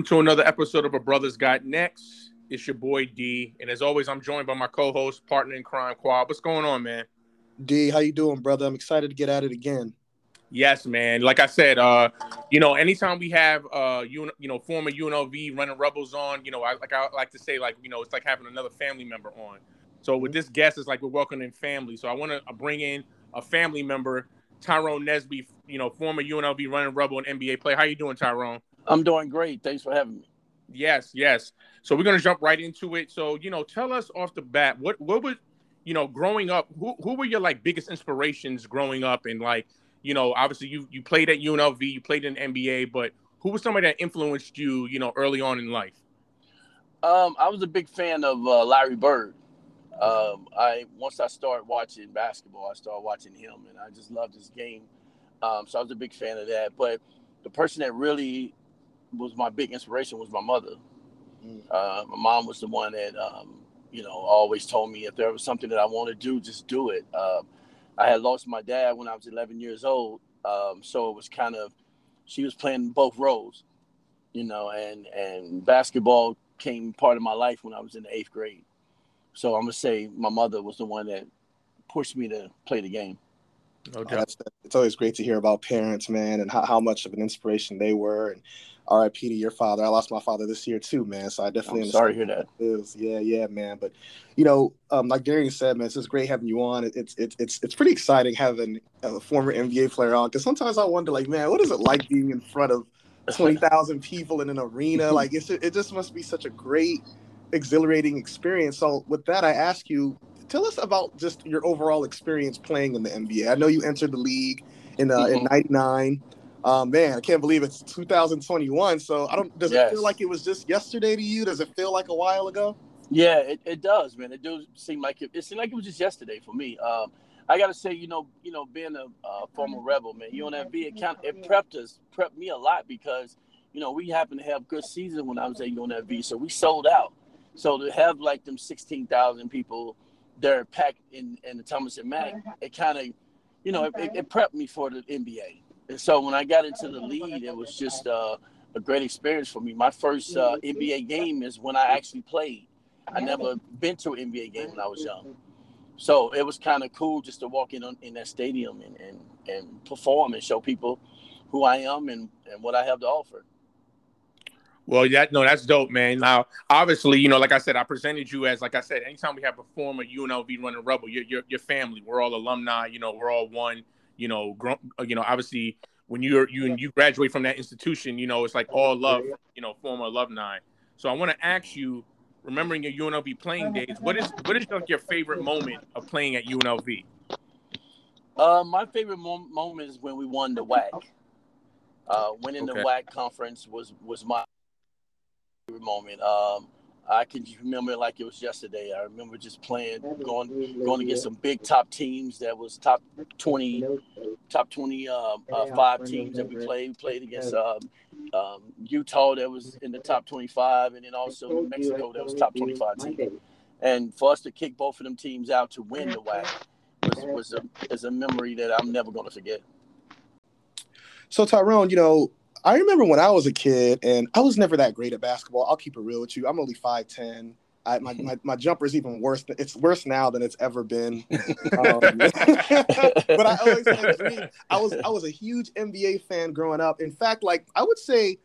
welcome to another episode of A Brother's Got Next. It's your boy D, and as always, I'm joined by my co-host, partner in crime, Quad. What's going on, man? D, how you doing, brother? I'm excited to get at it again. Yes, man. Like I said, anytime we have former UNLV running rebels on, I like to say, it's like having another family member on. So with this guest, it's like we're welcoming family. So I want to bring in a family member, Tyrone Nesby, former UNLV running rebel and NBA player. How you doing, Tyrone? I'm doing great. Thanks for having me. Yes, yes. So we're going to jump right into it. So, tell us off the bat, what was, growing up, who were your, biggest inspirations growing up? And, obviously you played at UNLV, you played in the NBA, but who was somebody that influenced you, early on in life? I was a big fan of Larry Bird. Once I started watching basketball, I started watching him, and I just loved his game. So I was a big fan of that. But the person that really was my big inspiration was my mother. My mom was the one that, always told me if there was something that I want to do, just do it. I had lost my dad when I was 11 years old. So it was kind of, she was playing both roles, and basketball came part of my life when I was in the 8th grade. So I'm going to say my mother was the one that pushed me to play the game. Okay. It's always great to hear about parents, man, and how much of an inspiration they were. And RIP to your father. I lost my father this year too, man. So I definitely understand. Sorry to hear that. Yeah, man. But, like Gary said, man, it's just great having you on. It's pretty exciting having a former NBA player on, because sometimes I wonder, what is it like being in front of 20,000 people in an arena? It just must be such a great, exhilarating experience. So with that, I ask you, tell us about just your overall experience playing in the NBA. I know you entered the league in '99. Man, I can't believe it's 2021. So does it feel like it was just yesterday to you? Does it feel like a while ago? Yeah, it does, man. It does seem like it. It seemed like it was just yesterday for me. I gotta say, being a former rebel, man, UNLV, it prepped me a lot because we happened to have good season when I was at UNLV, so we sold out. So to have them 16,000 people. They're packed in the Thomas and Mack, it kind of, it prepped me for the NBA. And so when I got into the league, it was just a great experience for me. My first NBA game is when I actually played. I never been to an NBA game when I was young. So it was kind of cool just to walk in that stadium and perform and show people who I am and what I have to offer. Well, that's dope, man. Now, obviously, like I said, I presented you as, like I said, anytime we have a former UNLV running rebel, your family, we're all alumni, we're all one, obviously when you graduate from that institution, it's like all love, former alumni. So I want to ask you, remembering your UNLV playing days, what is your favorite moment of playing at UNLV? My favorite moment is when we won the WAC. Winning the WAC conference was my moment. I can just remember like it was yesterday. I remember just playing, going against some big top teams that was top 25 teams that we played. We played against Utah that was in the top 25, and then also New Mexico that was top 25 team. And for us to kick both of them teams out to win the WAC was a memory that I'm never going to forget. So Tyrone, I remember when I was a kid, and I was never that great at basketball. I'll keep it real with you. I'm only 5'10". My jumper's even worse. It's worse now than it's ever been. But I always had a dream. I was a huge NBA fan growing up. In fact, I would say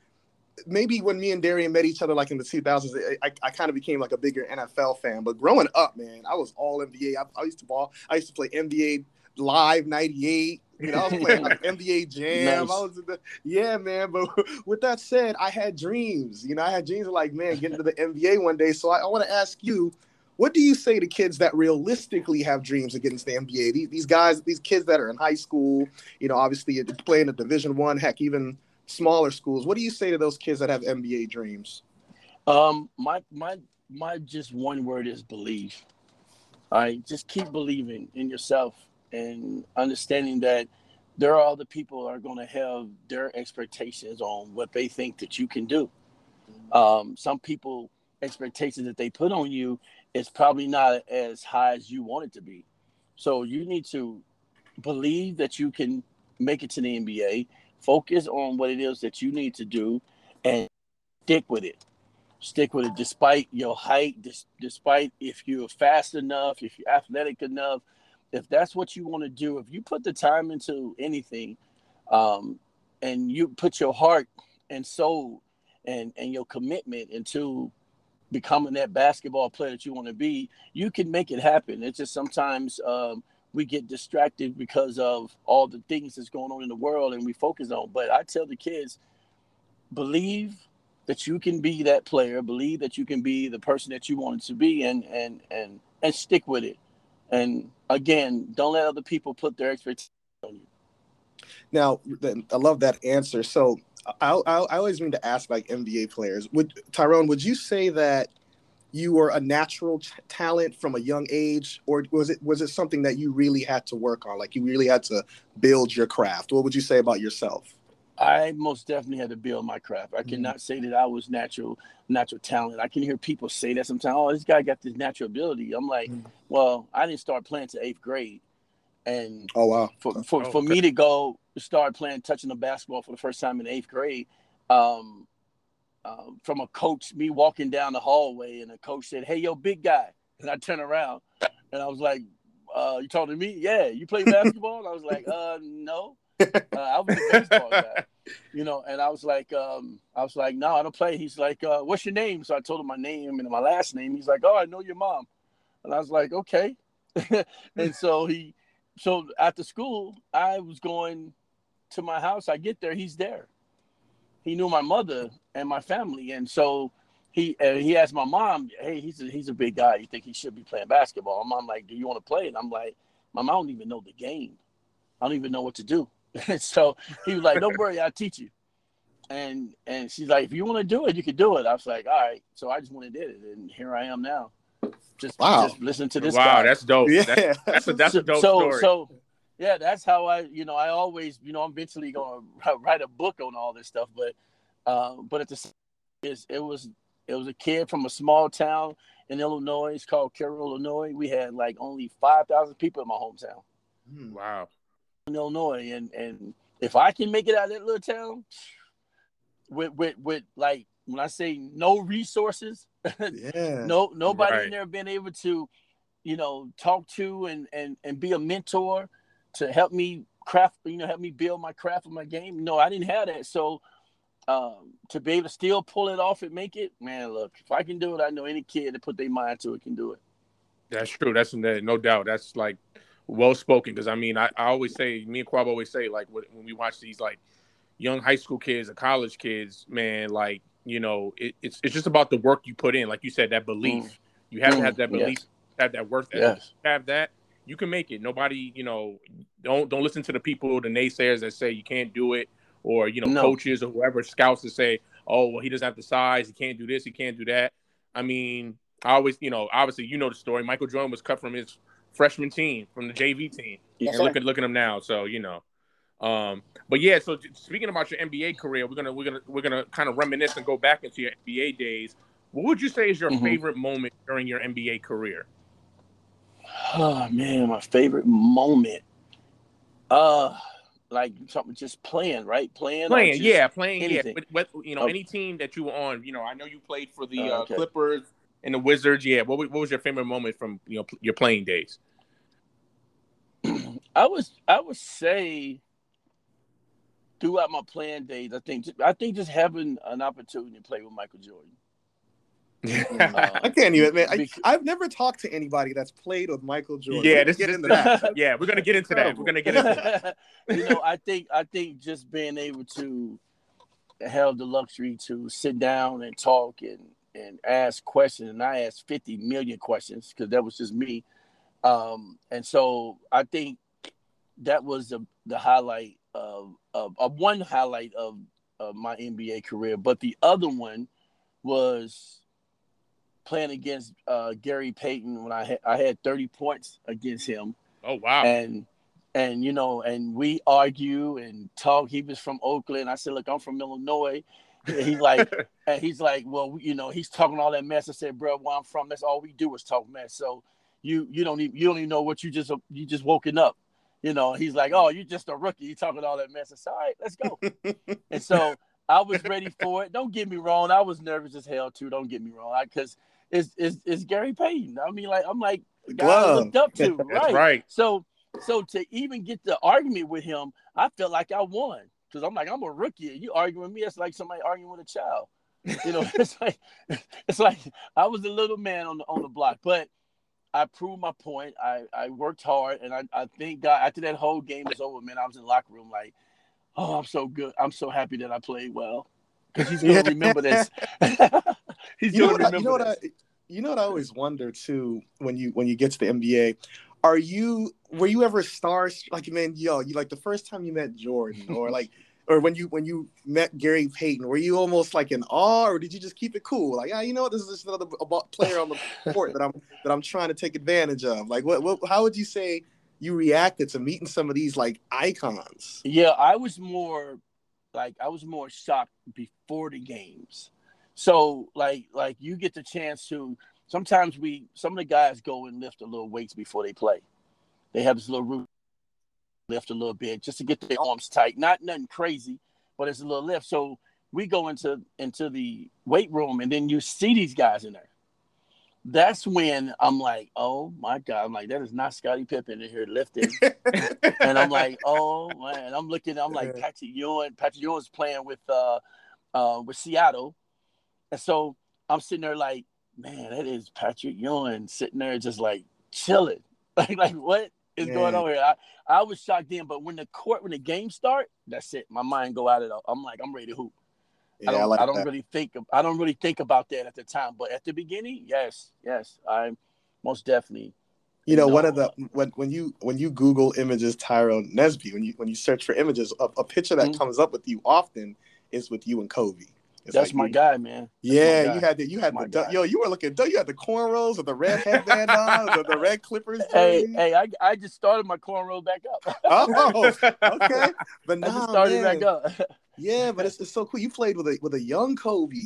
maybe when me and Darian met each other, in the 2000s, I kind of became a bigger NFL fan. But growing up, man, I was all NBA. I used to ball. I used to play NBA Live '98. I was playing NBA Jam. Nice. Yeah, man. But with that said, I had dreams. I had dreams of get into the NBA one day. So I want to ask you, what do you say to kids that realistically have dreams of getting to the NBA? These kids that are in high school, obviously playing at Division I, heck, even smaller schools. What do you say to those kids that have NBA dreams? My just one word is believe. All right, just keep believing in yourself. And understanding that there are other people are going to have their expectations on what they think that you can do. Some people expectations that they put on you is probably not as high as you want it to be. So you need to believe that you can make it to the NBA, focus on what it is that you need to do and stick with it. Stick with it despite your height, despite if you're fast enough, if you're athletic enough, if that's what you want to do. If you put the time into anything and you put your heart and soul and your commitment into becoming that basketball player that you want to be, you can make it happen. It's just sometimes we get distracted because of all the things that's going on in the world and we focus on. But I tell the kids, believe that you can be that player, believe that you can be the person that you wanted to be, and stick with it. And again, don't let other people put their expectations on you. Now, I love that answer. So I always mean to ask, like, NBA players, Tyrone, would you say that you were a natural talent from a young age, or was it something that you really had to work on? Like, you really had to build your craft. What would you say about yourself? I most definitely had to build my craft. I cannot say that I was natural talent. I can hear people say that sometimes. Oh, this guy got this natural ability. I'm like, well, I didn't start playing till 8th grade. And for me to go start playing, touching the basketball for the first time in 8th grade, from a coach, me walking down the hallway, and a coach said, "Hey, yo, big guy." And I turned around and I was like, "You talking to me? Yeah, you play basketball?" And I was like, "No. I was a baseball guy." And I was like, "No, I don't play." He's like, "What's your name?" So I told him my name and my last name. He's like, "Oh, I know your mom." And I was like, "Okay." And so after school, I was going to my house. I get there, he's there. He knew my mother and my family. And so he asked my mom, "Hey, he's a big guy. You think he should be playing basketball?" My mom like, "Do you want to play?" And I'm like, "Mom, I don't even know the game. I don't even know what to do." And so he was like, "Don't worry, I'll teach you." And she's like, "If you want to do it, you can do it." I was like, "All right." So I just went and did it, and here I am now. Just listen to this guy. Wow, that's dope. Yeah. That's a dope story. So, yeah, that's how I always, I'm eventually going to write a book on all this stuff. But at the same time, it was a kid from a small town in Illinois. It's called Carroll, Illinois. We had like only 5,000 people in my hometown. Wow. In Illinois, and if I can make it out of that little town with like, when I say no resources, nobody in there been able to, talk to and be a mentor to help me craft, help me build my craft of my game. No, I didn't have that. So to be able to still pull it off and make it, man, look, if I can do it, I know any kid that put their mind to it can do it. That's true. That's no doubt. That's like, well spoken, because I always say, me and Quab always say, like, when we watch these like young high school kids or college kids, man, like, it's just about the work you put in, like you said, that belief. You have to have that belief, have that work ethic, have that, you can make it. Nobody, don't listen to the people, the naysayers that say you can't do it, or coaches or whoever, scouts that say, "Oh, well, he doesn't have the size, he can't do this, he can't do that." I always, obviously, the story. Michael Jordan was cut from his freshman team, from the JV team, and look at them now. So but yeah. So speaking about your NBA career, we're gonna kind of reminisce and go back into your NBA days. What would you say is your favorite moment during your NBA career? Oh man, my favorite moment, like something just playing, right? Playing. Anything. Yeah, with any team that you were on. I know you played for the Clippers. And the Wizards, yeah. What was your favorite moment from your playing days? I would say throughout my playing days, I think just having an opportunity to play with Michael Jordan. I can't even, man. I've never talked to anybody that's played with Michael Jordan. Yeah, we're gonna get into that. We're gonna get into that. I think just being able to have the luxury to sit down and talk and ask questions, and I asked 50 million questions because that was just me. And so I think that was the highlight of one highlight of my NBA career. But the other one was playing against Gary Payton when I had 30 points against him. Oh, wow. And we argue and talk. He was from Oakland. I said, "Look, I'm from Illinois." He's like, "Well, he's talking all that mess." I said, "Bro, where I'm from, that's all we do is talk mess. So you don't even know what you just woken up." He's like, "Oh, you're just a rookie. You talking all that mess." I said, "All right, let's go." And so I was ready for it. Don't get me wrong. I was nervous as hell too. Don't get me wrong. Because it's Gary Payton. I mean, like, I'm like the guy I looked up to. Right. Right. So to even get the argument with him, I felt like I won. Because I'm like, I'm a rookie. You arguing with me, that's like somebody arguing with a child. You know, it's like I was a little man on the block. But I proved my point. I worked hard, and I thank God. After that whole game was over, man, I was in the locker room like, oh, I'm so good. I'm so happy that I played well, because he's going to remember this. He's going to remember this. You know what I always wonder too when you get to the NBA, were you ever starstruck? Like, man, you like the first time you met Jordan, or like, or when you met Gary Payton, were you almost like in awe, or did you just keep it cool? Like, this is just another player on the court that I'm trying to take advantage of. Like, how would you say you reacted to meeting some of these like icons? Yeah, I was more shocked before the games. So like you get the chance to, sometimes some of the guys go and lift a little weights before they play. They have this little root lift a little bit just to get their arms tight. Not nothing crazy, but it's a little lift. So we go into the weight room, and then you see these guys in there. That's when I'm like, oh my God. I'm like, that is not Scottie Pippen in here lifting. And I'm like, oh man. I'm like Patrick Ewing. Patrick Ewing's playing with Seattle. And so I'm sitting there like, man, that is Patrick Ewing sitting there just like chilling. Like what is going on here? I was shocked then, but when the game start, that's it. My mind go out of it. I'm like, I'm ready to hoop. Yeah, I don't really think about that at the time, but at the beginning, yes, I most definitely. One of the when you Google images Tyrone Nesby, when you search for images, a picture that comes up with you often is with you and Kobe. That's my guy, man. Yeah, you were looking. You had the cornrows or the red headband on, or the red clippers. Hey, I just started my cornrows back up. Oh, okay, but now I just started back up. Yeah, but it's so cool. You played with a young Kobe.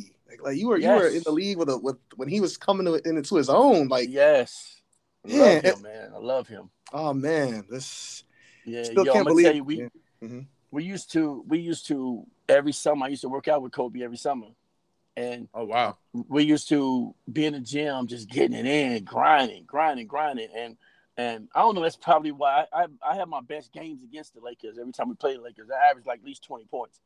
Like you were in the league with when he was coming into his own. Like, yes, yeah, love him, man. I love him. Oh man, this. Yeah, still can't believe. Tell you, we used to. Every summer, I used to work out with Kobe every summer. And oh, wow. We used to be in the gym just getting it in, grinding. And I don't know, that's probably why I have my best games against the Lakers. Every time we play the Lakers, I average like at least 20 points.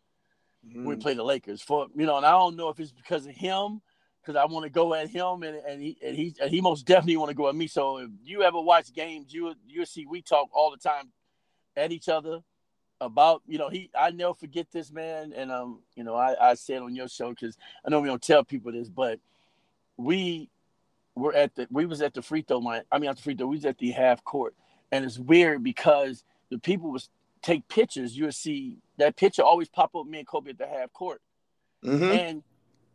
Mm. We play the Lakers and I don't know if it's because of him, because I want to go at him and he most definitely want to go at me. So if you ever watch games, you'll see we talk all the time at each other. About I never forget this, man, and I said on your show, because I know we don't tell people this, but we was at the half court, and it's weird because the people was take pictures. You would see that picture always pop up, me and Kobe at the half court, and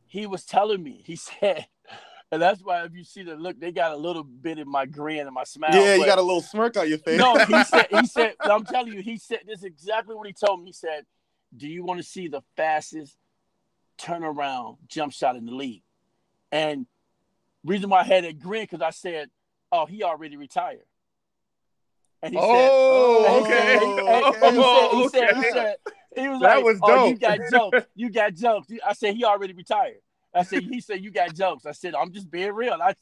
he was telling me, he said. And that's why if you see the look, they got a little bit in my grin and my smile. Yeah, you got a little smirk on your face. No, he said, I'm telling you, he said, this is exactly what he told me. He said, do you want to see the fastest turnaround jump shot in the league? And reason why I had that grin, because I said, oh, he already retired. And he said, oh, okay. He was like, oh, you got jokes. You got jokes. I said, he already retired. I said, he said, you got jokes. I said, I'm just being real. I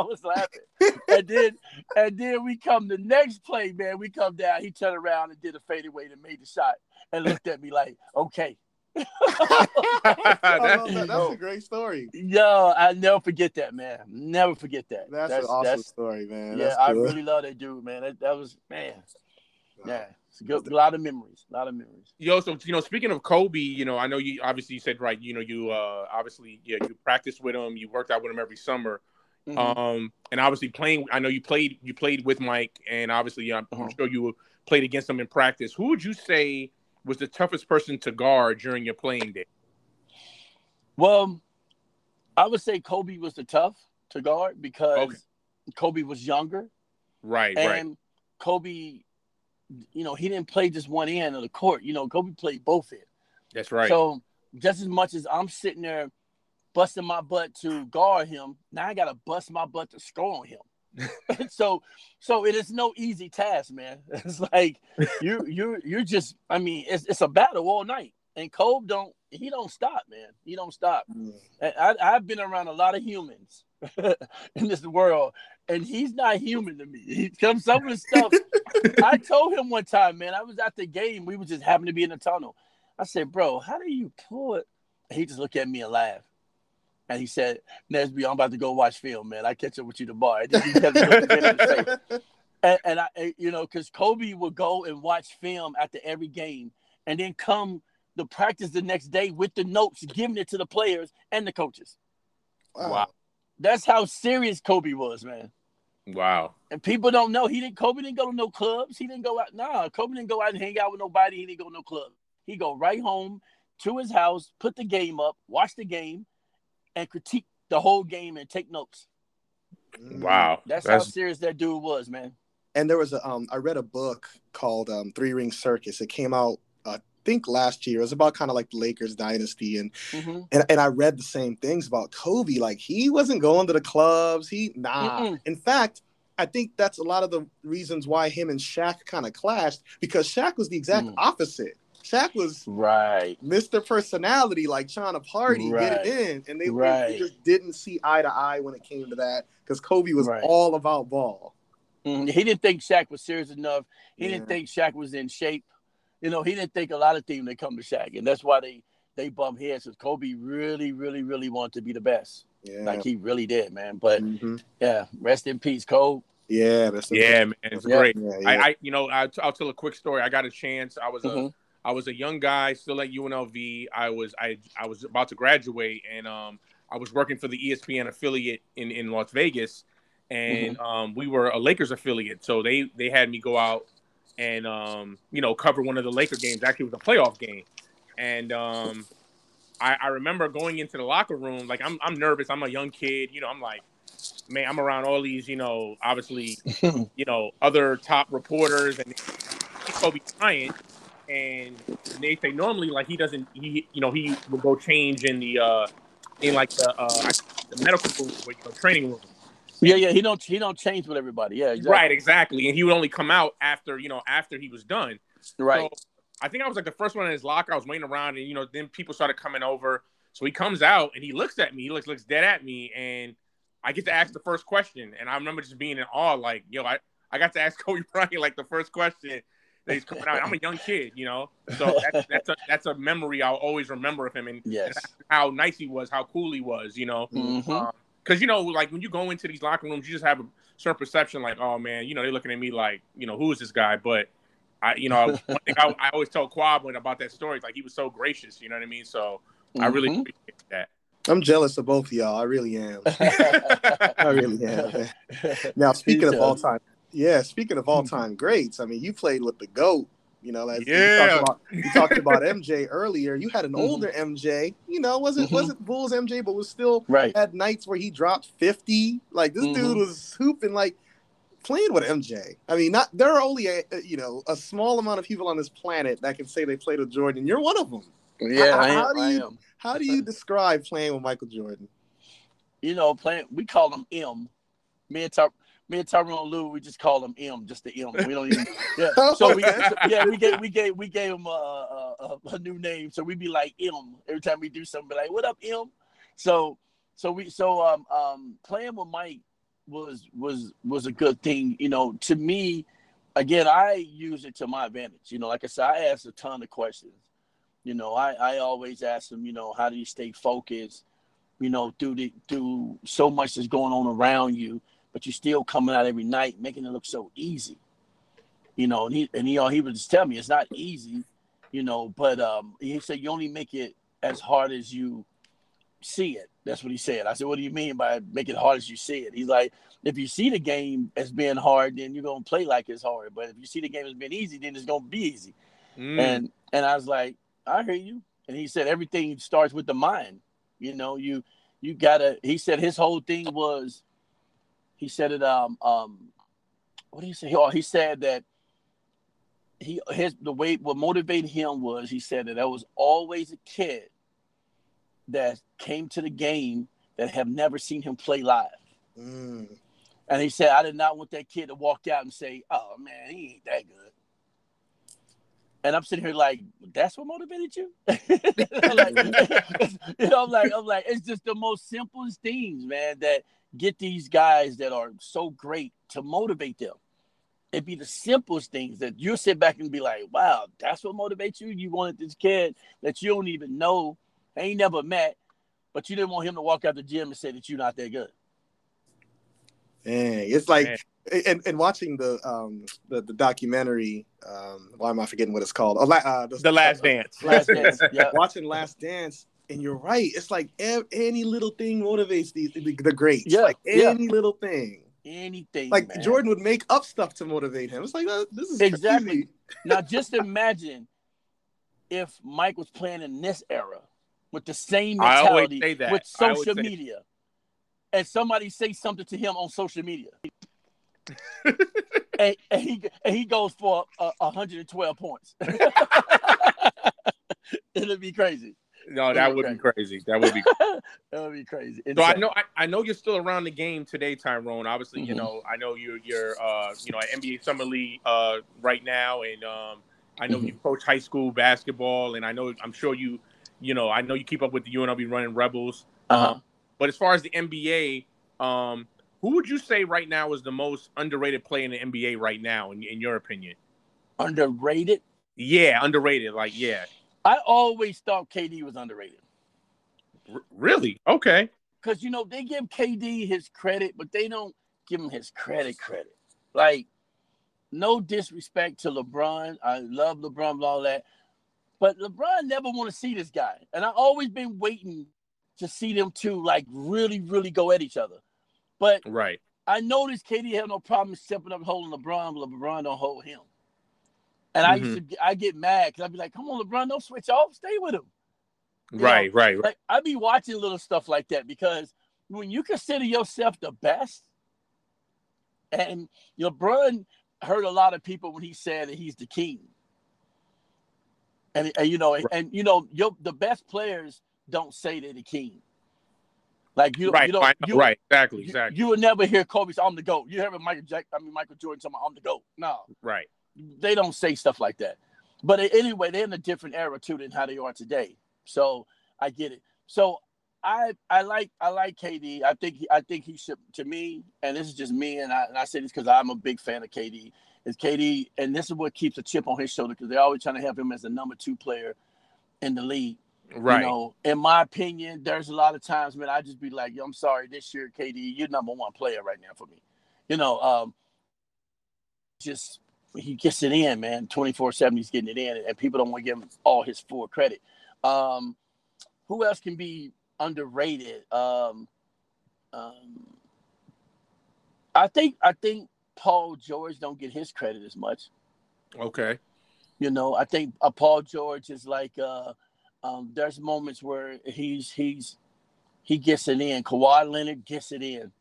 was laughing. And then we come the next play, man. We come down. He turned around and did a fadeaway and made the shot and looked at me like, okay. That's a great story. Yo, I never forget that, man. Never forget that. That's an awesome story, man. Yeah, I really love that dude, man. That was, man. Yeah. A lot of memories. Yo, so speaking of Kobe, I know you obviously said right. You practiced with him, you worked out with him every summer, and obviously playing. I know you played with Mike, and obviously I'm sure you played against him in practice. Who would you say was the toughest person to guard during your playing day? Well, I would say Kobe was the tough to guard because Kobe was younger, right? Kobe. He didn't play just one end of the court. Kobe played both ends. That's right. So just as much as I'm sitting there busting my butt to guard him, now I got to bust my butt to score on him. so it is no easy task, man. It's like you're just, it's a battle all night. And Kobe don't he don't stop, man. He don't stop. I've been around a lot of humans in this world, and he's not human to me. He comes some of the stuff. I told him one time, man, I was at the game. We were just happened to be in the tunnel. I said, bro, how do you pull it? He just looked at me and laughed. And he said, Nesby, I'm about to go watch film, man. I catch up with you tomorrow. And he kept the and I, you know, because Kobe would go and watch film after every game and then come to practice the next day with the notes, giving it to the players and the coaches. Wow. That's how serious Kobe was, man. Wow. And people don't know. Kobe didn't go to no clubs. He didn't go out. Nah, Kobe didn't go out and hang out with nobody. He didn't go to no club. He go right home to his house, put the game up, watch the game, and critique the whole game and take notes. Wow. That's how serious that dude was, man. And there was a I read a book called Three Ring Circus. It came out I think last year. It was about kind of like the Lakers dynasty, and and I read the same things about Kobe. Like, he wasn't going to the clubs. In fact, I think that's a lot of the reasons why him and Shaq kind of clashed, because Shaq was the exact opposite. Shaq was Mr. Personality, like trying to party, get it in, and they just didn't see eye to eye when it came to that, because Kobe was all about ball. He didn't think Shaq was serious enough. He didn't think Shaq was in shape. You know, he didn't think a lot of things that come to Shaq, and that's why they bump heads, because Kobe really, really, really wanted to be the best. Yeah. Like, he really did, man. But, yeah, rest in peace, Kobe. Yeah, man, it's great. Yeah, yeah. I'll tell a quick story. I got a chance. I was a young guy still at UNLV. I was about to graduate, and I was working for the ESPN affiliate in Las Vegas, and we were a Lakers affiliate, so they had me go out and, cover one of the Laker games. Actually, it was a playoff game. And I remember going into the locker room, like, I'm nervous. I'm a young kid. You know, I'm like, man, I'm around all these, obviously, other top reporters. And Kobe Bryant. And they say normally, like, he will go change in the medical room or training room. Yeah, he don't change with everybody. Yeah, exactly. Right, exactly. And he would only come out after he was done. Right. So I think I was like the first one in his locker. I was waiting around, and then people started coming over. So he comes out and he looks at me. He looks dead at me, and I get to ask the first question. And I remember just being in awe, like, I got to ask Kobe Bryant like the first question that he's coming out. I'm a young kid, So that's a memory I'll always remember of him, and how nice he was, how cool he was, because, like, when you go into these locker rooms, you just have a certain perception, like, oh, man, they're looking at me like, who is this guy? But, one thing I always tell Quablin about that story, like, he was so gracious, you know what I mean? So I really appreciate that. I'm jealous of both of y'all. I really am. I really am, man. Now, speaking of all-time greats, I mean, you played with the GOAT. You talked about MJ earlier. You had an older MJ. Wasn't Bulls MJ, but was still had nights where he dropped 50. Like, this dude was hooping, like, playing with MJ. I mean, there are only a small amount of people on this planet that can say they played with Jordan. You're one of them. Yeah, I am. How do you describe playing with Michael Jordan? We call him M. Me and Tyrone Lou, we just call him M, just the M. We don't even, So we gave him a new name. So we'd be like M every time we do something. Be like, "What up, M?" So playing with Mike was a good thing. To me, again, I use it to my advantage. Like I said, I asked a ton of questions. I always ask him, how do you stay focused? Through so much that's going on around you, but you're still coming out every night, making it look so easy, and he would just tell me it's not easy, but he said, you only make it as hard as you see it. That's what he said. I said, what do you mean by make it hard as you see it? He's like, if you see the game as being hard, then you're going to play like it's hard. But if you see the game as being easy, then it's going to be easy. And I was like, I hear you. And he said, everything starts with the mind. You gotta, he said his whole thing was, he said it. What did he say? He said that what motivated him was, he said that there was always a kid that came to the game that have never seen him play live. And he said, I did not want that kid to walk out and say, "Oh man, he ain't that good." And I'm sitting here like, that's what motivated you? I'm like, it's just the most simplest things, man, that get these guys that are so great to motivate them. It'd be the simplest things that you'll sit back and be like, wow, that's what motivates you? You wanted this kid that you don't even know, ain't never met, but you didn't want him to walk out the gym and say that you're not that good. Dang, it's like... Man. And watching the documentary, why am I forgetting what it's called? The Last Dance. Last Dance. Yeah. Watching Last Dance, and you're right. It's like any little thing motivates the greats. Yeah. Like any little thing. Anything. Like man. Jordan would make up stuff to motivate him. It's like this is exactly crazy. Now. Just imagine if Mike was playing in this era with the same mentality with social media, and somebody say something to him on social media. and he goes for 112 points. It'd be crazy. No, that would be crazy. That would be crazy. That would be crazy. So I know you're still around the game today, Tyrone. Obviously, mm-hmm. I know you're at NBA Summer League right now, and I know mm-hmm. you coach high school basketball, and I'm sure you keep up with the UNLV running Rebels. Uh-huh. But as far as the NBA, who would you say right now is the most underrated player in the NBA right now, in your opinion? Underrated? Yeah, underrated. I always thought KD was underrated. Really? Okay. Because, they give KD his credit, but they don't give him his credit. Like, no disrespect to LeBron. I love LeBron and all that. But LeBron never want to see this guy. And I've always been waiting to see them two, really, really go at each other. But right. I noticed KD had no problem stepping up and holding LeBron, but LeBron don't hold him. And mm-hmm. I get mad because I'd be like, come on, LeBron, don't switch off. Stay with him. Right. Like, I'd be watching little stuff like that because when you consider yourself the best, and LeBron hurt a lot of people when he said that he's the king. The best players don't say they're the king. Like exactly. You will never hear Kobe say, "I'm the GOAT." You hear Michael Jordan talking about, "I'm the GOAT." No, right? They don't say stuff like that. But anyway, they're in a different era too than how they are today. So I get it. So I like KD. I think he should, to me, and this is just me, and I say this because I'm a big fan of KD. Is KD, and this is what keeps a chip on his shoulder because they're always trying to have him as the #2 player in the league. Right. In my opinion, there's a lot of times, man, I just be like, yo, I'm sorry, this year, KD, you're #1 player right now for me. Just he gets it in, man. 24/7, he's getting it in, and people don't want to give him all his full credit. Who else can be underrated? I think Paul George don't get his credit as much. Okay. I think Paul George is like there's moments where he gets it in. Kawhi Leonard gets it in.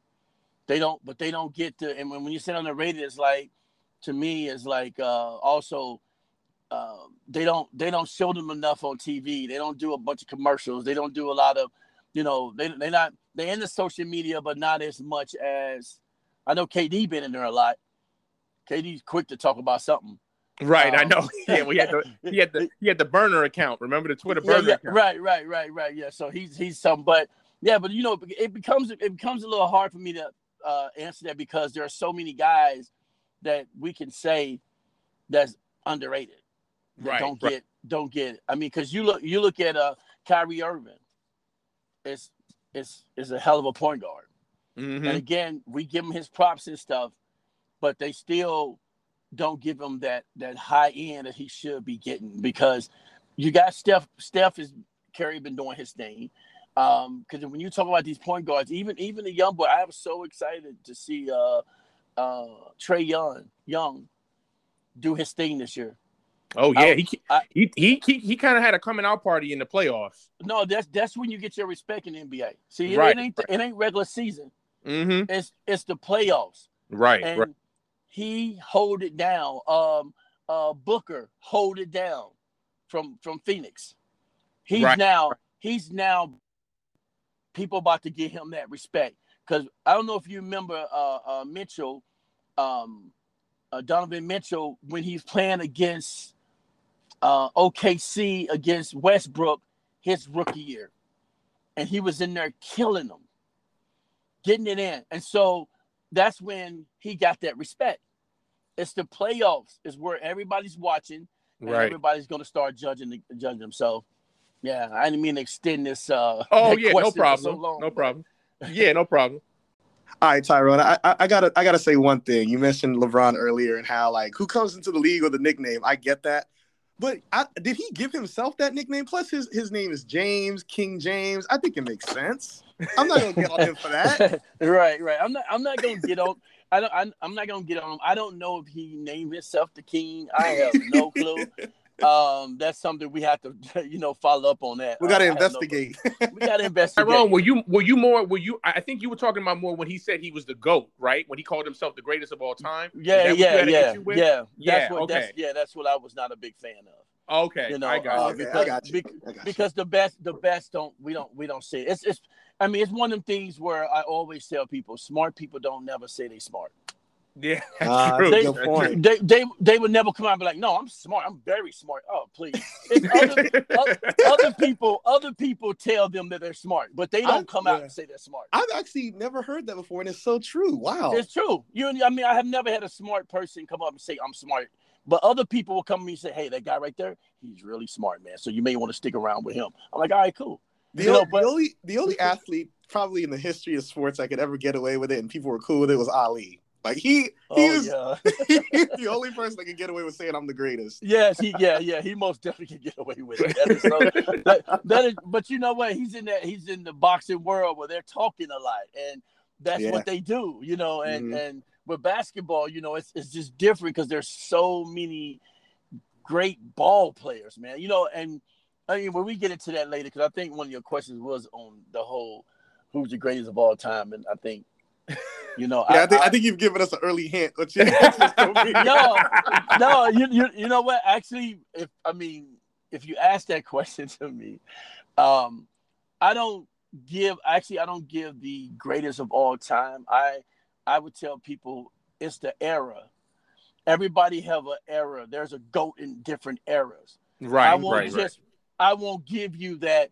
They don't get the. And when you sit on the rated, it's like, to me, it's like they don't show them enough on TV. They don't do a bunch of commercials. They don't do a lot of, they're in the social media, but not as much as I know. KD been in there a lot. KD's quick to talk about something. Right, I know. Yeah, he had the burner account. Remember the Twitter burner account? Right. Yeah, so he's something. But it becomes a little hard for me to answer that because there are so many guys that we can say that's underrated. That right. Don't get. I mean, because you look at Kyrie Irving. It's a hell of a point guard. Mm-hmm. And again, we give him his props and stuff, but they still don't give him that high end that he should be getting because you got Steph. Steph is Curry been doing his thing. Because when you talk about these point guards, even the young boy, I was so excited to see Trae Young do his thing this year. Oh yeah, he kind of had a coming out party in the playoffs. No, that's when you get your respect in the NBA. See, it ain't regular season. Mm-hmm. It's the playoffs. Right. And right. He hold it down. Booker hold it down from Phoenix. He's now people about to give him that respect because I don't know if you remember Mitchell, Donovan Mitchell when he's playing against OKC against Westbrook his rookie year. And he was in there killing them, getting it in. And so that's when he got that respect. It's the playoffs is where everybody's watching and right. everybody's going to start judging themselves. Yeah, I didn't mean to extend this. No problem. So long, no problem. Yeah, no problem. All right, Tyrone, I gotta say one thing. You mentioned LeBron earlier and how like who comes into the league with the nickname. I get that, but did he give himself that nickname? Plus, his name is James, King James. I think it makes sense. I'm not gonna get on him for that. Right. I'm not gonna get on. I'm not gonna get on him. I don't know if he named himself the King. I have no clue. That's something we have to, follow up on that. We got to investigate. Tyrone, were you more, I think you were talking about more when he said he was the GOAT, right? When he called himself the greatest of all time. That's what I was not a big fan of. Okay. Because the best we don't say it. It's one of them things where I always tell people, smart people don't never say they smart. Yeah, true. They would never come out and be like, no, I'm smart. I'm very smart. Oh, please. Other people tell them that they're smart, but they don't come out and say they're smart. I've actually never heard that before, and it's so true. Wow. It's true. I have never had a smart person come up and say, I'm smart. But other people will come to me and say, hey, that guy right there, he's really smart, man. So you may want to stick around with him. I'm like, all right, cool. The only athlete probably in the history of sports I could ever get away with it, and people were cool with it, was Ali. Like he's the only person that can get away with saying I'm the greatest. Yes, he most definitely can get away with it. But you know what? He's in the boxing world where they're talking a lot, and that's what they do, And with basketball, it's just different because there's so many great ball players, man. And I mean when we get into that later, because I think one of your questions was on the whole who's the greatest of all time, and I think. I think you've given us an early hint. No. You know what? Actually, if you ask that question to me, I don't give the greatest of all time. I would tell people it's the era. Everybody have an era. There's a GOAT in different eras. Right. I won't give you that.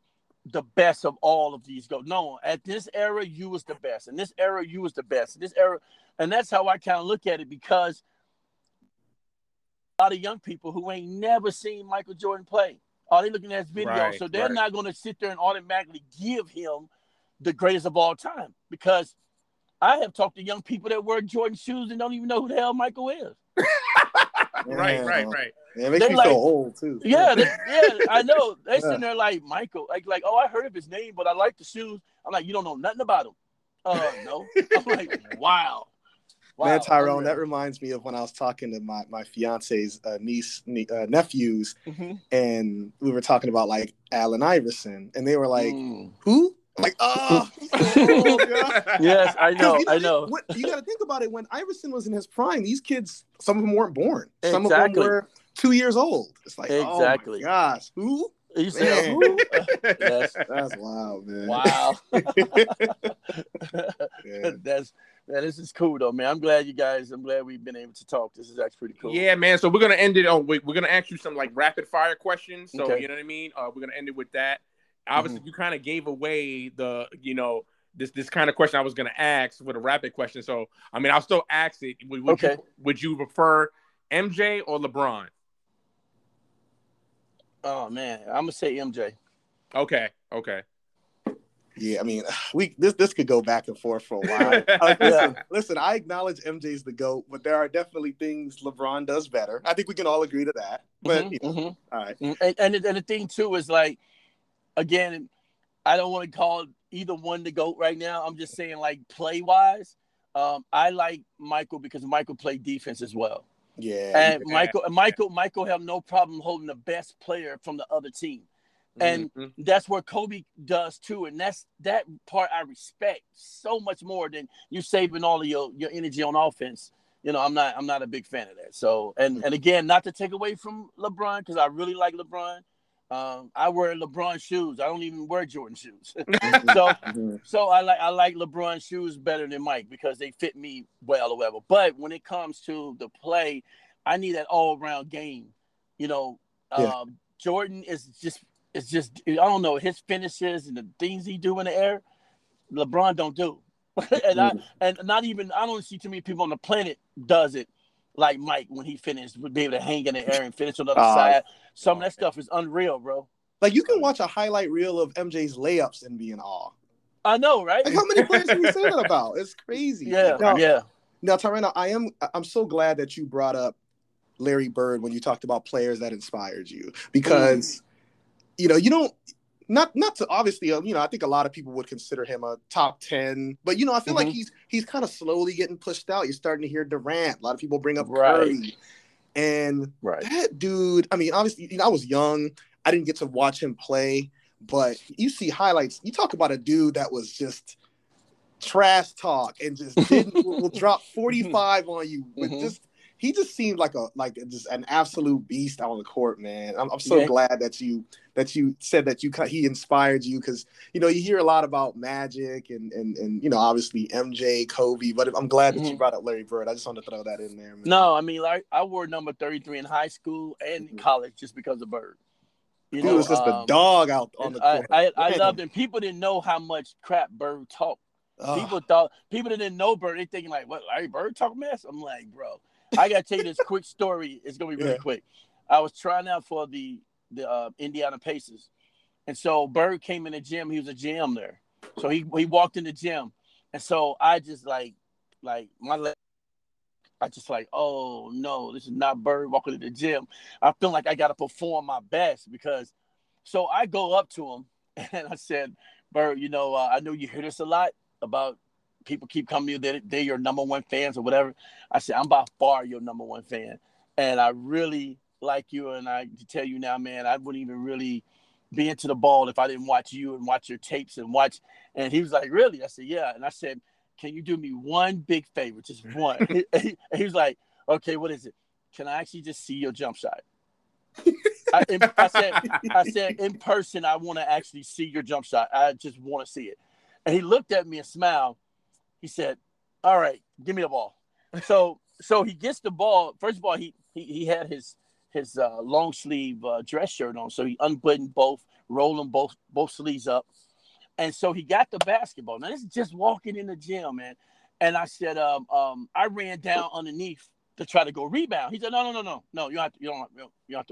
The best of all of these go. No, at this era, you was the best. In this era, you was the best. In this era, and that's how I kind of look at it, because a lot of young people who ain't never seen Michael Jordan play, are they looking at his videos? Right, so they're not going to sit there and automatically give him the greatest of all time, because I have talked to young people that wear Jordan shoes and don't even know who the hell Michael is. Right. Yeah, it makes me so old too. I know. They sitting there like Michael, like oh, I heard of his name, but I like the shoes. I'm like, you don't know nothing about him. No. I'm like, wow. Man, Tyrone, that reminds me of when I was talking to my fiance's nephews, mm-hmm. and we were talking about like Allen Iverson, and they were like, who? I'm like, oh, yes, I know. You got to think about it. When Iverson was in his prime, these kids, some of them weren't born. Some of them were 2 years old. It's like, oh my gosh, who? You said who? That's wild, man. Wow. This is cool though, man. I'm glad we've been able to talk. This is actually pretty cool. Yeah, man. So we're gonna end it on. We're gonna ask you some like rapid fire questions. So you know what I mean. We're gonna end it with that. Obviously, you kind of gave away the, this kind of question I was going to ask with a rapid question. So, I'll still ask it. Would you prefer MJ or LeBron? Oh, man. I'm going to say MJ. Okay. Yeah, this could go back and forth for a while. Listen, I acknowledge MJ's the GOAT, but there are definitely things LeBron does better. I think we can all agree to that. But, all right. And the thing, too, is like, again, I don't want to call either one the GOAT right now. I'm just saying, like, play-wise, I like Michael because Michael played defense as well. Yeah. And Michael had no problem holding the best player from the other team. And that's what Kobe does, too. And that's that part I respect so much more than you saving all of your energy on offense. I'm not a big fan of that. So, and again, not to take away from LeBron, because I really like LeBron. I wear LeBron shoes. I don't even wear Jordan shoes. So I like LeBron shoes better than Mike because they fit me well or whatever. But when it comes to the play, I need that all-around game. Jordan is just I don't know, his finishes and the things he do in the air, LeBron don't do. I don't see too many people on the planet does it like Mike when he finished would be able to hang in the air and finish on the other side. Some of that stuff is unreal, bro. Like you can watch a highlight reel of MJ's layups and be in awe. I know, right? Like how many players do we say that about? It's crazy. Yeah, now, yeah. Now, Tyrone, I'm so glad that you brought up Larry Bird when you talked about players that inspired you, because you know, you don't not to obviously, you know, I think a lot of people would consider him a top 10, but you know, I feel like he's kind of slowly getting pushed out. You're starting to hear Durant. A lot of people bring up Curry, and that dude. I mean, obviously, you know, I was young. I didn't get to watch him play, but you see highlights. You talk about a dude that was just trash talk and just will drop 45 on you. With he just seemed like an absolute beast on the court, man. I'm so glad that you said that he inspired you, because you know you hear a lot about Magic and you know obviously MJ, Kobe, but I'm glad that you brought up Larry Bird. I just wanted to throw that in there, man. No, I mean like I wore number 33 in high school and college just because of Bird. You know, it was just the dog out on the court. I loved him. People didn't know how much crap Bird talked. People that didn't know Bird, they thinking like, "What, Larry Bird talk mess?" I'm like, bro, I gotta tell you this quick story. It's gonna be really quick. I was trying out for the Indiana Pacers, and so Bird came in the gym. He was a GM there, so he walked in the gym, and so I just oh no, this is not Bird walking in the gym. I feel like I gotta perform my best because, so I go up to him and I said, Bird, you know, I know you hear this a lot about people keep coming to you, they're your number one fans or whatever. I said, I'm by far your number one fan. And I really like you. And I tell you now, man, I wouldn't even really be into the ball if I didn't watch you and watch your tapes and watch. And he was like, really? I said, yeah. And I said, can you do me one big favor? Just one. He was like, okay, what is it? Can I actually just see your jump shot? I said, in person, I want to actually see your jump shot. I just want to see it. And he looked at me and smiled. He said, all right, give me the ball. So he gets the ball. First of all, he had his long sleeve dress shirt on. So he unbuttoned both, rolling both sleeves up. And so he got the basketball. Now, this is just walking in the gym, man. And I said, I ran down underneath to try to go rebound. He said, no, you don't have to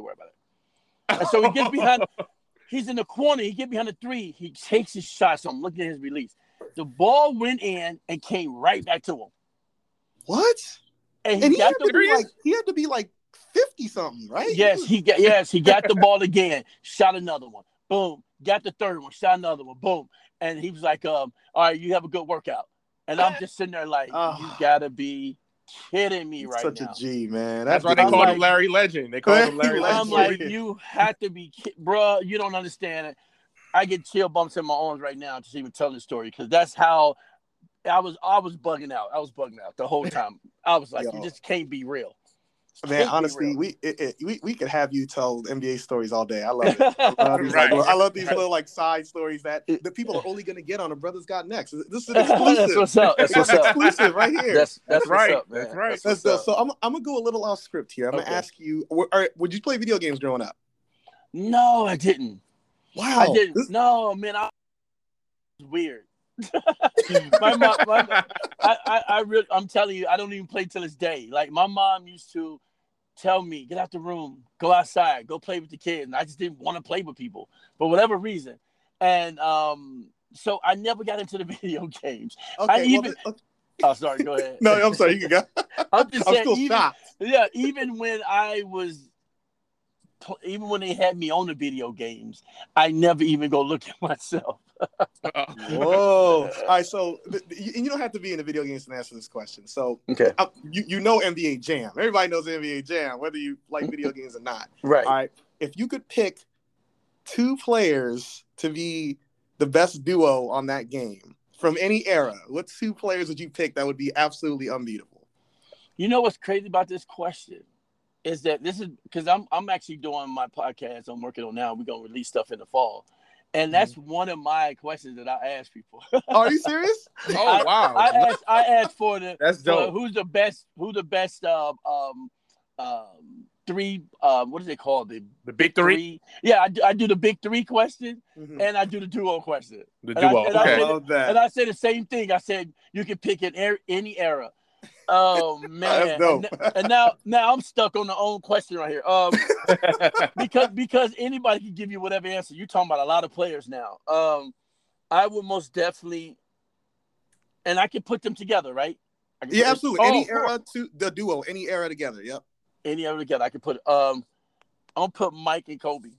worry about it. And so he gets behind. He's in the corner. He gets behind the three. He takes his shot. So I'm looking at his release. The ball went in and came right back to him. What? And he had to be like 50 something, right? Yes, he got the ball again. Shot another one. Boom. Got the third one. Shot another one. Boom. And he was like, all right, you have a good workout." And I'm just sitting there like, you gotta be kidding me right now. Such a G, man. That's why they called him Larry Legend. I'm like, you have to be, bro. You don't understand it. I get chill bumps in my arms right now just even telling the story, because that's how I was bugging out. I was bugging out the whole time. I was like, you just can't be real. Man, honestly, we could have you tell NBA stories all day. I love it. I love these little side stories that the people are only going to get on A Brother's Got Next. This is an exclusive. That's what's up. Exclusive right here. That's right. Up, man. That's right. So I'm going to go a little off script here. I'm going to ask you, would you play video games growing up? No, I didn't. Wow. I didn't. No, man. I was weird. I'm telling you, I don't even play till this day. Like my mom used to tell me, get out the room, go outside, go play with the kids. And I just didn't want to play with people for whatever reason. And so I never got into the video games. Okay, oh, sorry, go ahead. No, I'm sorry, you can go. I'm still shocked. Yeah, even when they had me on the video games, I never even go look at myself. Whoa! All right, so you don't have to be in the video games to answer this question. So, okay, you know NBA Jam. Everybody knows NBA Jam, whether you like video games or not. Right. All right. If you could pick two players to be the best duo on that game from any era, what two players would you pick that would be absolutely unbeatable? You know what's crazy about this question? Is that this is because I'm actually doing my podcast I'm working on now. We're gonna release stuff in the fall, and that's one of my questions that I ask people. Are you serious? Oh wow! I asked for who's the best three. What is it called? The big three? Yeah, I do the big three question, and I do the duo question. The duo. I love that. And I said the same thing. I said you can pick any era. Oh man! That's dope. And now I'm stuck on the own question right here. Because anybody can give you whatever answer. You're talking about a lot of players now. I would most definitely, and I can put them together, right? Yeah, absolutely. Any era to the duo, any era together. Yep. Any era together. I could put. I'll put Mike and Kobe.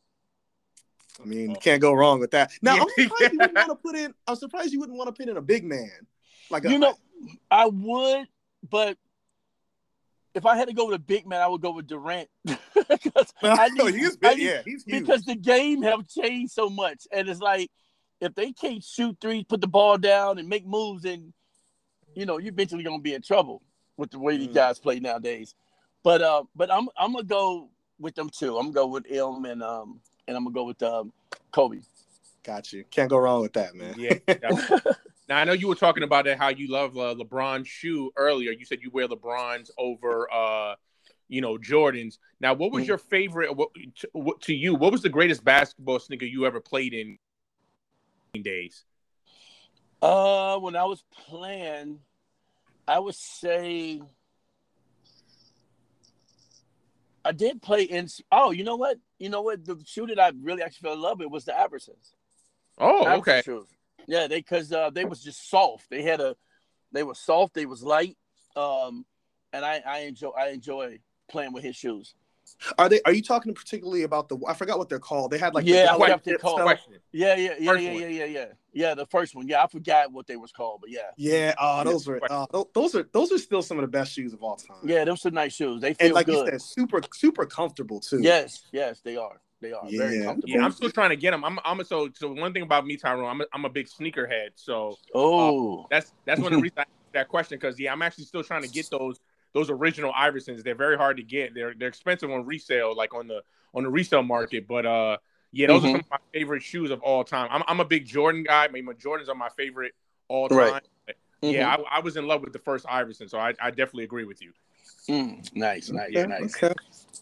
I mean, you can't go wrong with that. Now, I'm surprised you wouldn't want to put in. I'm surprised you wouldn't want to put in a big man. Like I would. But if I had to go with a big man, I would go with Durant. He's huge. Because the game have changed so much. And it's like, if they can't shoot threes, put the ball down, and make moves, then, you're eventually going to be in trouble with the way these guys play nowadays. But I'm going to go with them, too. I'm going to go with him, and I'm going to go with Kobe. Got you. Can't go wrong with that, man. Yeah. Now, I know you were talking about how you love LeBron's shoe earlier. You said you wear LeBron's over, Jordan's. Now, what was your favorite what was the greatest basketball sneaker you ever played in days? When I was playing, I would say I did play in – oh, you know what? The shoe that I really actually fell in love with was the Iversons. Oh, okay. Shoes. Yeah, because they was just soft. They were soft. They was light, and I enjoy playing with his shoes. Are you talking particularly about I forgot what they're called. They had the first one. Yeah, I forgot what they was called, but yeah. Yeah, those are still some of the best shoes of all time. Yeah, those are nice shoes. They feel good. You said, super comfortable too. Yes, they are. They are very comfortable. Yeah, I'm still trying to get them. I'm so one thing about me, Tyrone, I'm a big sneakerhead. So that's one of the reasons I asked that question, because I'm actually still trying to get those original Iversons. They're very hard to get. They're expensive on resale, like on the resale market. But those are some of my favorite shoes of all time. I'm a big Jordan guy. I mean, my Jordans are my favorite all time. Right. Yeah, I was in love with the first Iverson, so I definitely agree with you. Nice. Okay.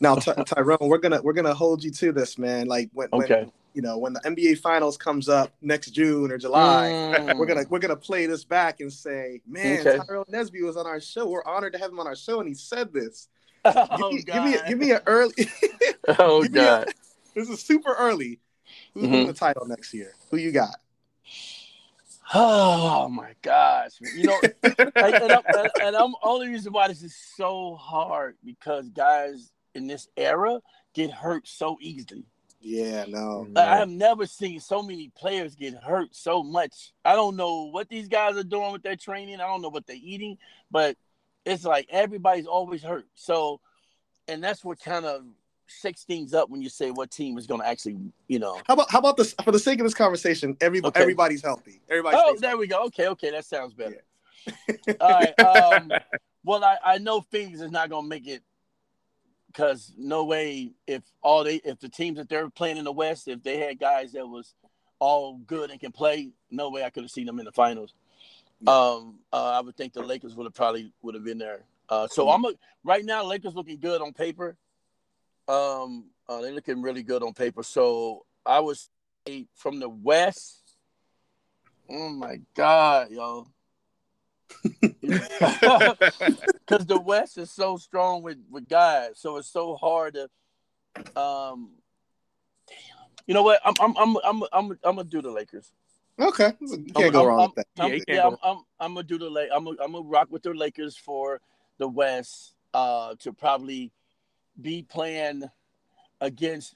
Now, Tyrone, we're gonna hold you to this, man. Like when the NBA Finals comes up next June or July, we're gonna play this back and say, man, Tyrone Nesby was on our show. We're honored to have him on our show, and he said this. Give me an early. Oh God, this is super early. Who's winning the title next year? Who you got? Oh my gosh! I'm only reason why this is so hard because guys in this era get hurt so easily. Yeah, no. I have never seen so many players get hurt so much. I don't know what these guys are doing with their training. I don't know what they're eating, but it's like everybody's always hurt. So, and that's what kind of shakes things up when you say what team is going to actually, How about this? For the sake of this conversation, everybody's healthy. Everybody stays healthy. We go. Okay, that sounds better. Yeah. All right. Well, I know Phoenix is not going to make it because no way if the teams that they're playing in the West, if they had guys that was all good and can play, no way I could have seen them in the finals. Yeah. I would think the Lakers would have been there. Right now, Lakers looking good on paper. They're looking really good on paper. So I was from the West. Oh my God, yo! Because the West is so strong with guys, so it's so hard to. Damn. You know what? I'm gonna do the Lakers. Okay, you can't go wrong with that. I'm gonna do the Lakers. I'm gonna rock with the Lakers for the West to probably be playing against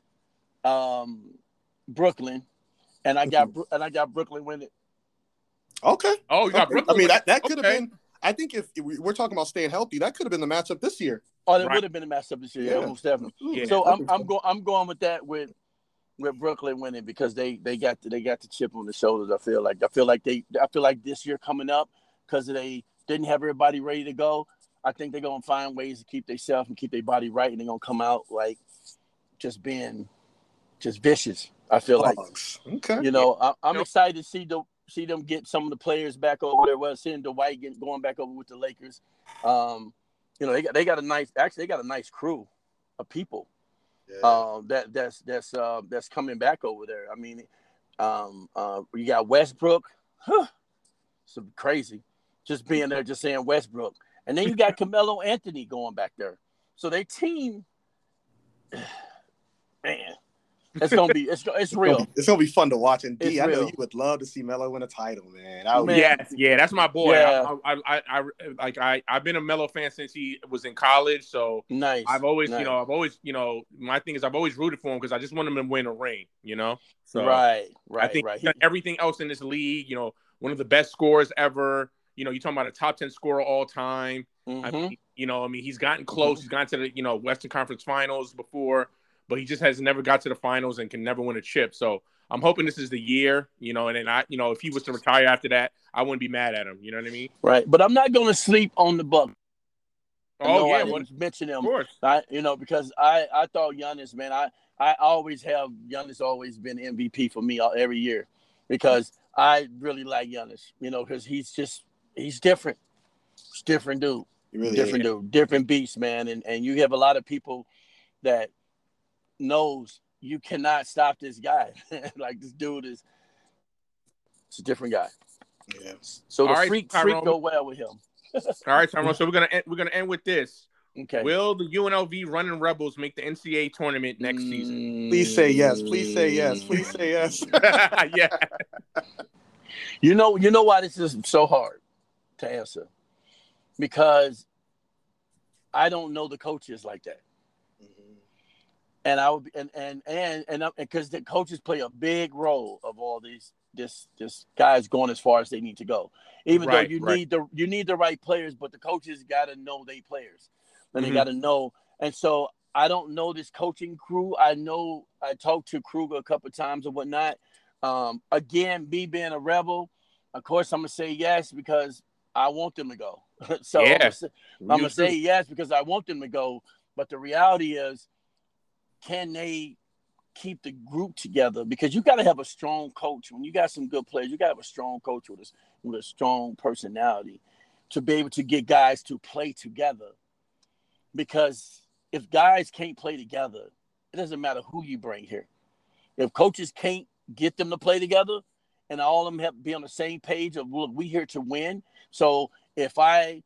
Brooklyn, and I got Brooklyn winning. Okay. Oh, you got Brooklyn. I mean, that could have been. I think if we're talking about staying healthy, that could have been the matchup this year. Oh, that would have been the matchup this year. Yeah, most definitely. Yeah. So I'm going with that with Brooklyn winning because they got the chip on the shoulders. I feel like this year coming up because they didn't have everybody ready to go. I think they're going to find ways to keep themselves and keep their body right, and they're going to come out like just being vicious. I feel like, okay. I'm excited to see them get some of the players back over there. Well, seeing Dwight going back over with the Lakers, they got a nice crew. of people that's coming back over there. I mean, you got Westbrook. Huh, so crazy. Just being there, just saying Westbrook. And then you got Carmelo Anthony going back there. So their team, man, it's real. It's gonna be fun to watch. And D, I know you would love to see Melo win a title, man. Yeah, that's my boy. Yeah. I've been a Melo fan since he was in college. So nice. I've always, my thing is I've always rooted for him because I just want him to win a ring. You know, so right. I think he's done everything else in this league. You know, one of the best scorers ever. You know, you're talking about a top 10 scorer all time. Mm-hmm. I mean, he's gotten close. Mm-hmm. He's gotten to the, Western Conference Finals before, but he just has never got to the finals and can never win a chip. So I'm hoping this is the year, and then I if he was to retire after that, I wouldn't be mad at him. You know what I mean? Right. But I'm not going to sleep on the Bucks. Mention him. Of course. Because I thought Giannis, man, I always have Giannis always been MVP for me every year because I really like Giannis, because he's different. It's different dude. Really different dude. Different beast, man. And you have a lot of people that knows you cannot stop this guy. Like this dude it's a different guy. Yeah. So freak go well with him. All right, Tyrone. So we're gonna end with this. Okay. Will the UNLV Running Rebels make the NCAA tournament next season? Please say yes. Please say yes. Please say yes. Yeah. You know why this is so hard to answer? Because I don't know the coaches like that. Mm-hmm. And I would be, and because the coaches play a big role of all these this guys going as far as they need to go. Even though you need the right players, but the coaches got to know they players. And they got to know. And so I don't know this coaching crew. I know I talked to Kruger a couple of times and whatnot. Again, me being a rebel, of course, I'm going to say yes because I want them to go. So I'm going to say yes because I want them to go. But the reality is, can they keep the group together? Because you got to have a strong coach. When you got some good players, you got to have a strong coach with a strong personality to be able to get guys to play together. Because if guys can't play together, it doesn't matter who you bring here. If coaches can't get them to play together and all of them have to be on the same page of, look, we here to win. So if I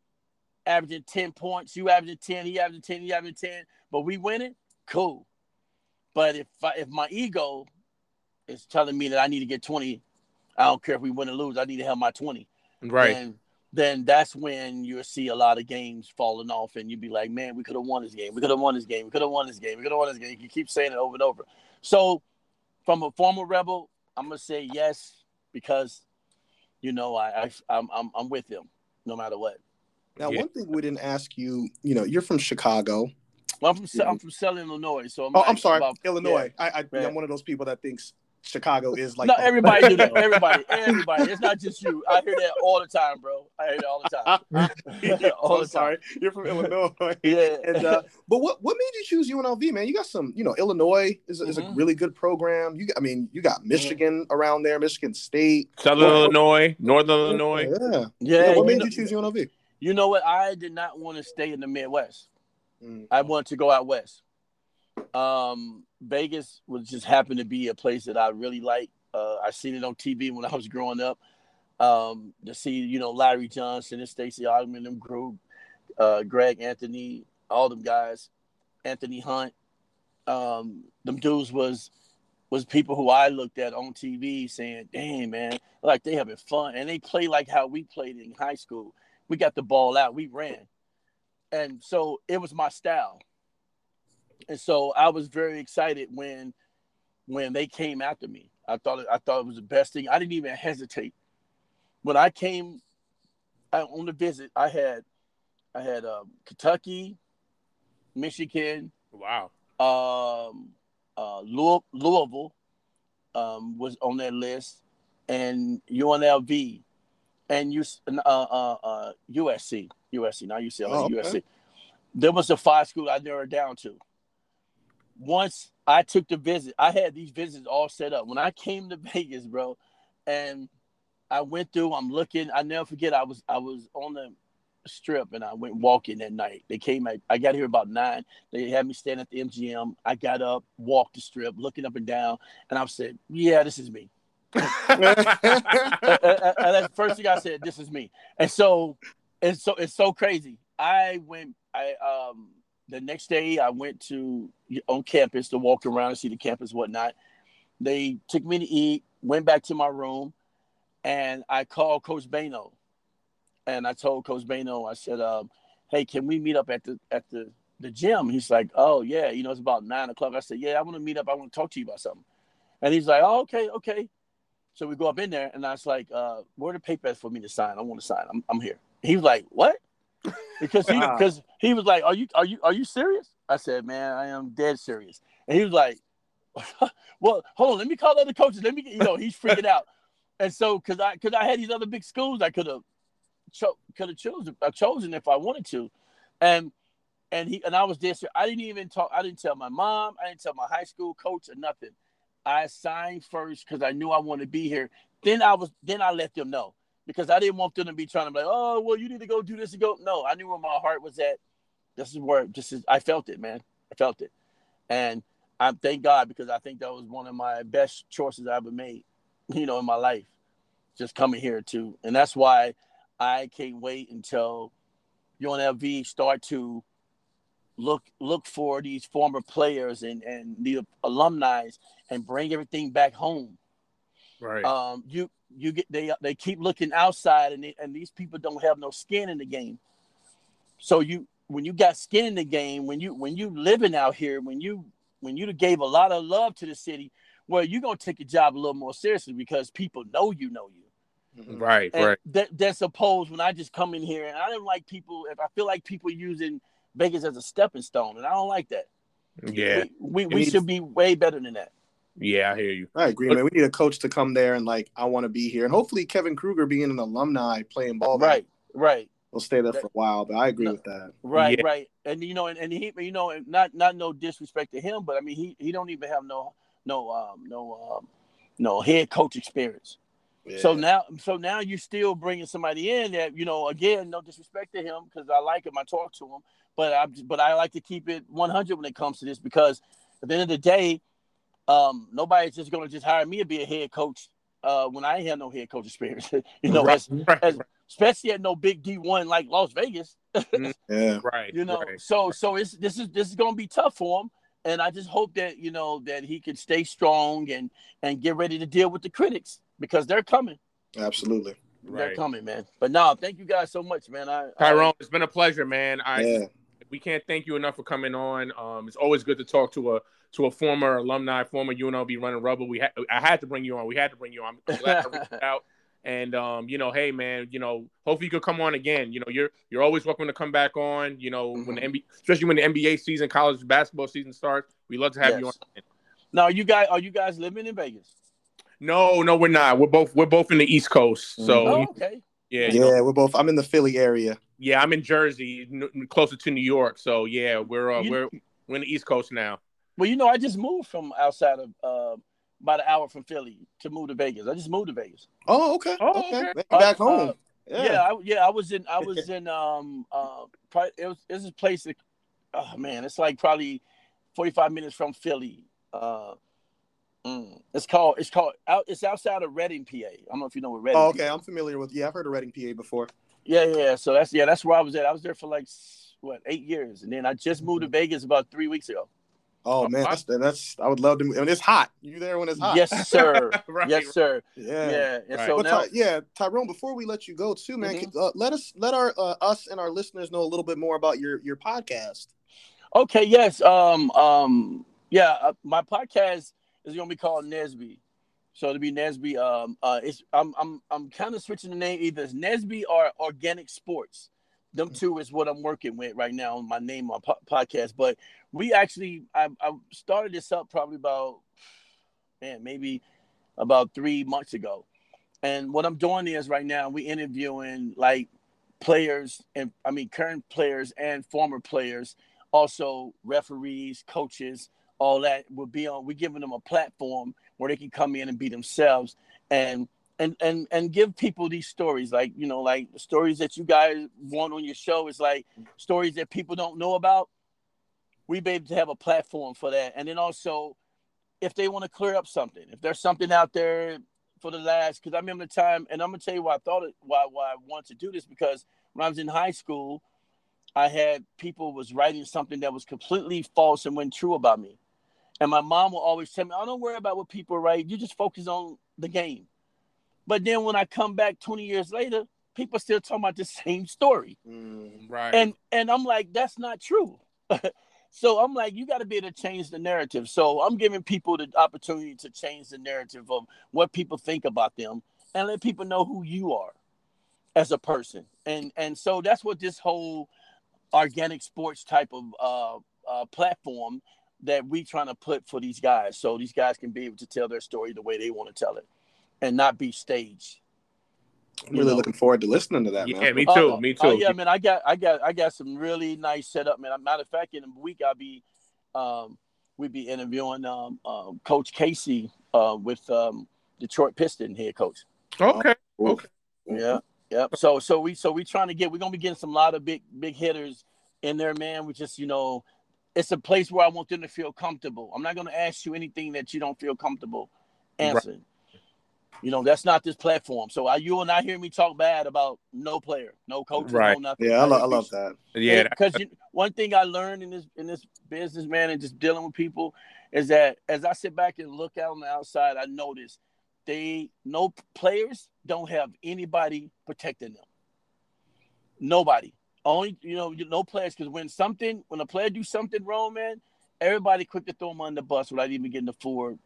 average 10 points, you average 10, he average 10, you average 10, but we win it, cool. But if my ego is telling me that I need to get 20, I don't care if we win or lose, I need to have my 20. Right. And then that's when you'll see a lot of games falling off and you'll be like, man, we could have won this game. We could have won this game. We could have won this game. We could have won this game. You keep saying it over and over. So from a former rebel, I'm going to say yes because, I'm with them no matter what. Now, one thing we didn't ask you, you're from Chicago. Well, I'm from Southern Illinois. So Illinois. Yeah, I'm one of those people that thinks Chicago is like. No, everybody do that. Everybody. It's not just you. I hear that all the time, bro. I hear that all the time. Sorry. You're from Illinois. Yeah. And, but what made you choose UNLV, man? You got some, Illinois is a really good program. You got Michigan around there, Michigan State. Southern Illinois, Northern Illinois. Yeah. Yeah. What made you choose UNLV? You know what? I did not want to stay in the Midwest. I wanted to go out west. Vegas was just happened to be a place that I really like. I seen it on TV when I was growing up. To see, Larry Johnson and Stacey Augman, them group, Greg Anthony, all them guys, Anthony Hunt. Them dudes was people who I looked at on TV saying, "Damn, man, like they having fun and they play like how we played in high school. We got the ball out, we ran." And so it was my style. And so I was very excited when they came after me. I thought it was the best thing. I didn't even hesitate. When I came on the visit, I had Kentucky, Michigan. Wow. Louisville was on that list, and UNLV, and USC. USC, not UCLA, USC. There was a 5 school I narrowed down to. Once I took the visit, I had these visits all set up. When I came to Vegas, bro, and I went through, I'm looking. I never forget, I was on the strip and I went walking that night. They came, I got here about 9. They had me stand at the MGM. I got up, walked the strip, looking up and down, and I said, yeah, this is me. That's the first thing I said, this is me. And so it's so crazy. The next day I went to on campus to walk around and see the campus and whatnot. They took me to eat, went back to my room, and I called Coach Baino. And I told Coach Baino, I said, hey, can we meet up at the gym? He's like, oh, yeah, it's about 9 o'clock. I said, yeah, I want to meet up. I want to talk to you about something. And he's like, oh, okay. So we go up in there, and I was like, where are the papers for me to sign? I want to sign. I'm here. He was like, what? Because he was like, are you serious? I said, man, I am dead serious. And he was like, well, hold on, let me call other coaches. Let me, he's freaking out. And so, because I had these other big schools, I could have chosen if I wanted to, and I was there. So I didn't even talk. I didn't tell my mom. I didn't tell my high school coach or nothing. I signed first because I knew I wanted to be here. Then I let them know because I didn't want them to be trying to be like, oh, well, you need to go do this and go. No, I knew where my heart was at. I felt it, man. I felt it, and I thank God because I think that was one of my best choices I ever made, in my life, just coming here too, and that's why. I can't wait until UNLV start to look for these former players and the alumni and bring everything back home. Right. They keep looking outside and these people don't have no skin in the game. So when you got skin in the game, when you living out here, when you gave a lot of love to the city, well, you're gonna take your job a little more seriously because people know you. Right, and right. That's supposed when I just come in here and I don't like people. If I feel like people using Vegas as a stepping stone, and I don't like that. Yeah, we should be way better than that. Yeah, I hear you. I agree, man. We need a coach to come there and like I want to be here, and hopefully Kevin Kruger being an alumni playing ball. Right, right. We'll stay there for a while, but I agree with that. Right, yeah. Right. And and he, not no disrespect to him, but I mean he don't even have no head coach experience. Yeah. So now you're still bringing somebody in that again, no disrespect to him because I like him, I talk to him, but I like to keep it 100 when it comes to this because at the end of the day, nobody's just gonna just hire me to be a head coach when I ain't have no head coach experience, right. Especially at no big D1 like Las Vegas. Yeah, right. Right. So this is gonna be tough for him, and I just hope that that he can stay strong and get ready to deal with the critics. Because they're coming. Absolutely. They're coming, man. But no, thank you guys so much, man. Tyrone, it's been a pleasure, man. We can't thank you enough for coming on. It's always good to talk to a former alumni, former UNLV running rubber. I had to bring you on. We had to bring you on. I'm glad I reached out. And hey, man, hopefully you could come on again. You're always welcome to come back on. When the NBA, especially when the NBA season, college basketball season starts, we love to have you on. Now, are you guys living in Vegas? No, we're not. We're both in the East Coast. So okay. Yeah, we're both. I'm in the Philly area. Yeah, I'm in Jersey, closer to New York. So yeah, we're in the East Coast now. Well, I just moved from outside of about an hour from Philly to move to Vegas. I just moved to Vegas. Oh, okay. Back home. I was in it was a place that it's like probably 45 minutes from Philly. It's outside of Reading, PA. I don't know if you know what Reading. Oh, okay, PA. I'm familiar with. Yeah, I've heard of Reading, PA before. Yeah. So that's where I was at. I was there for like 8 years, and then I just moved to Vegas about 3 weeks ago. Oh man, that's I would love to. I mean, it's hot. You there when it's hot? Yes, sir. Right, yes, sir. Yeah. And so now, Tyrone. Before we let you go, too, man, let us and our listeners know a little bit more about your podcast. Okay. Yes. My podcast. It's gonna be called Nesby, so it'll be Nesby. I'm kind of switching the name. Either it's Nesby or Organic Sports. Them two is what I'm working with right now. My name on podcast, but we actually I started this up probably about 3 months ago. And what I'm doing is right now we interviewing like players current players and former players, also referees, coaches. All that will be on. We're giving them a platform where they can come in and be themselves, and and give people these stories, like, you know, like the stories that you guys want on your show is like stories that people don't know about. We be able to have a platform for that. And then also, if they want to clear up something, if there's something out there for the last, because I remember the time, and I'm gonna tell you why I thought it, why I wanted to do this, because when I was in high school, I had people was writing something that was completely false and wasn't true about me. And my mom will always tell me, "I don't worry about what people write. You just focus on the game." But then when I come back 20 years later, people still talking about the same story. Right. And I'm like, that's not true. So I'm like, you got to be able to change the narrative. So I'm giving people the opportunity to change the narrative of what people think about them and let people know who you are as a person. And so that's what this whole organic sports type of platform that we trying to put for these guys, so these guys can be able to tell their story the way they want to tell it and not be staged. I'm really looking forward to listening to that, man. Yeah, me too. Me too. Yeah, man, I got some really nice setup, man. Matter of fact, in a week I'll be we'd be interviewing Coach Casey with Detroit Piston head coach. Okay. Okay. Yeah. Yep. So we trying to get, we're gonna be getting some lot of big hitters in there, man. We just, you know, it's a place where I want them to feel comfortable. I'm not gonna ask you anything that you don't feel comfortable answering. Right. You know, that's not this platform. So you will not hear me talk bad about no player, no coach, right. No nothing. Yeah, I love that. Yeah, because one thing I learned in this business, man, and just dealing with people is that as I sit back and look out on the outside, I notice players don't have anybody protecting them. Nobody. Only, you know, no players, because when a player do something wrong, man, everybody quick to throw them on the bus without even getting the full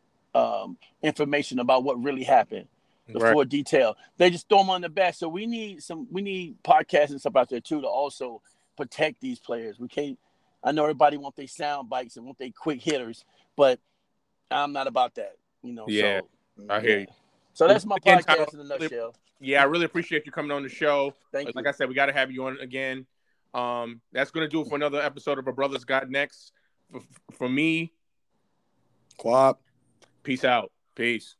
information about what really happened, the right. Full detail. They just throw them on the back. So we need podcasts and stuff out there too to also protect these players. We can't. I know everybody want their sound bites and want their quick hitters, but I'm not about that. You know. Yeah, so, I hear you. So that's my podcast in a nutshell. Yeah, I really appreciate you coming on the show. Thank you. Like I said, we got to have you on again. That's gonna do it for another episode of A Brother's Got Next. For me, Quap. Peace out. Peace.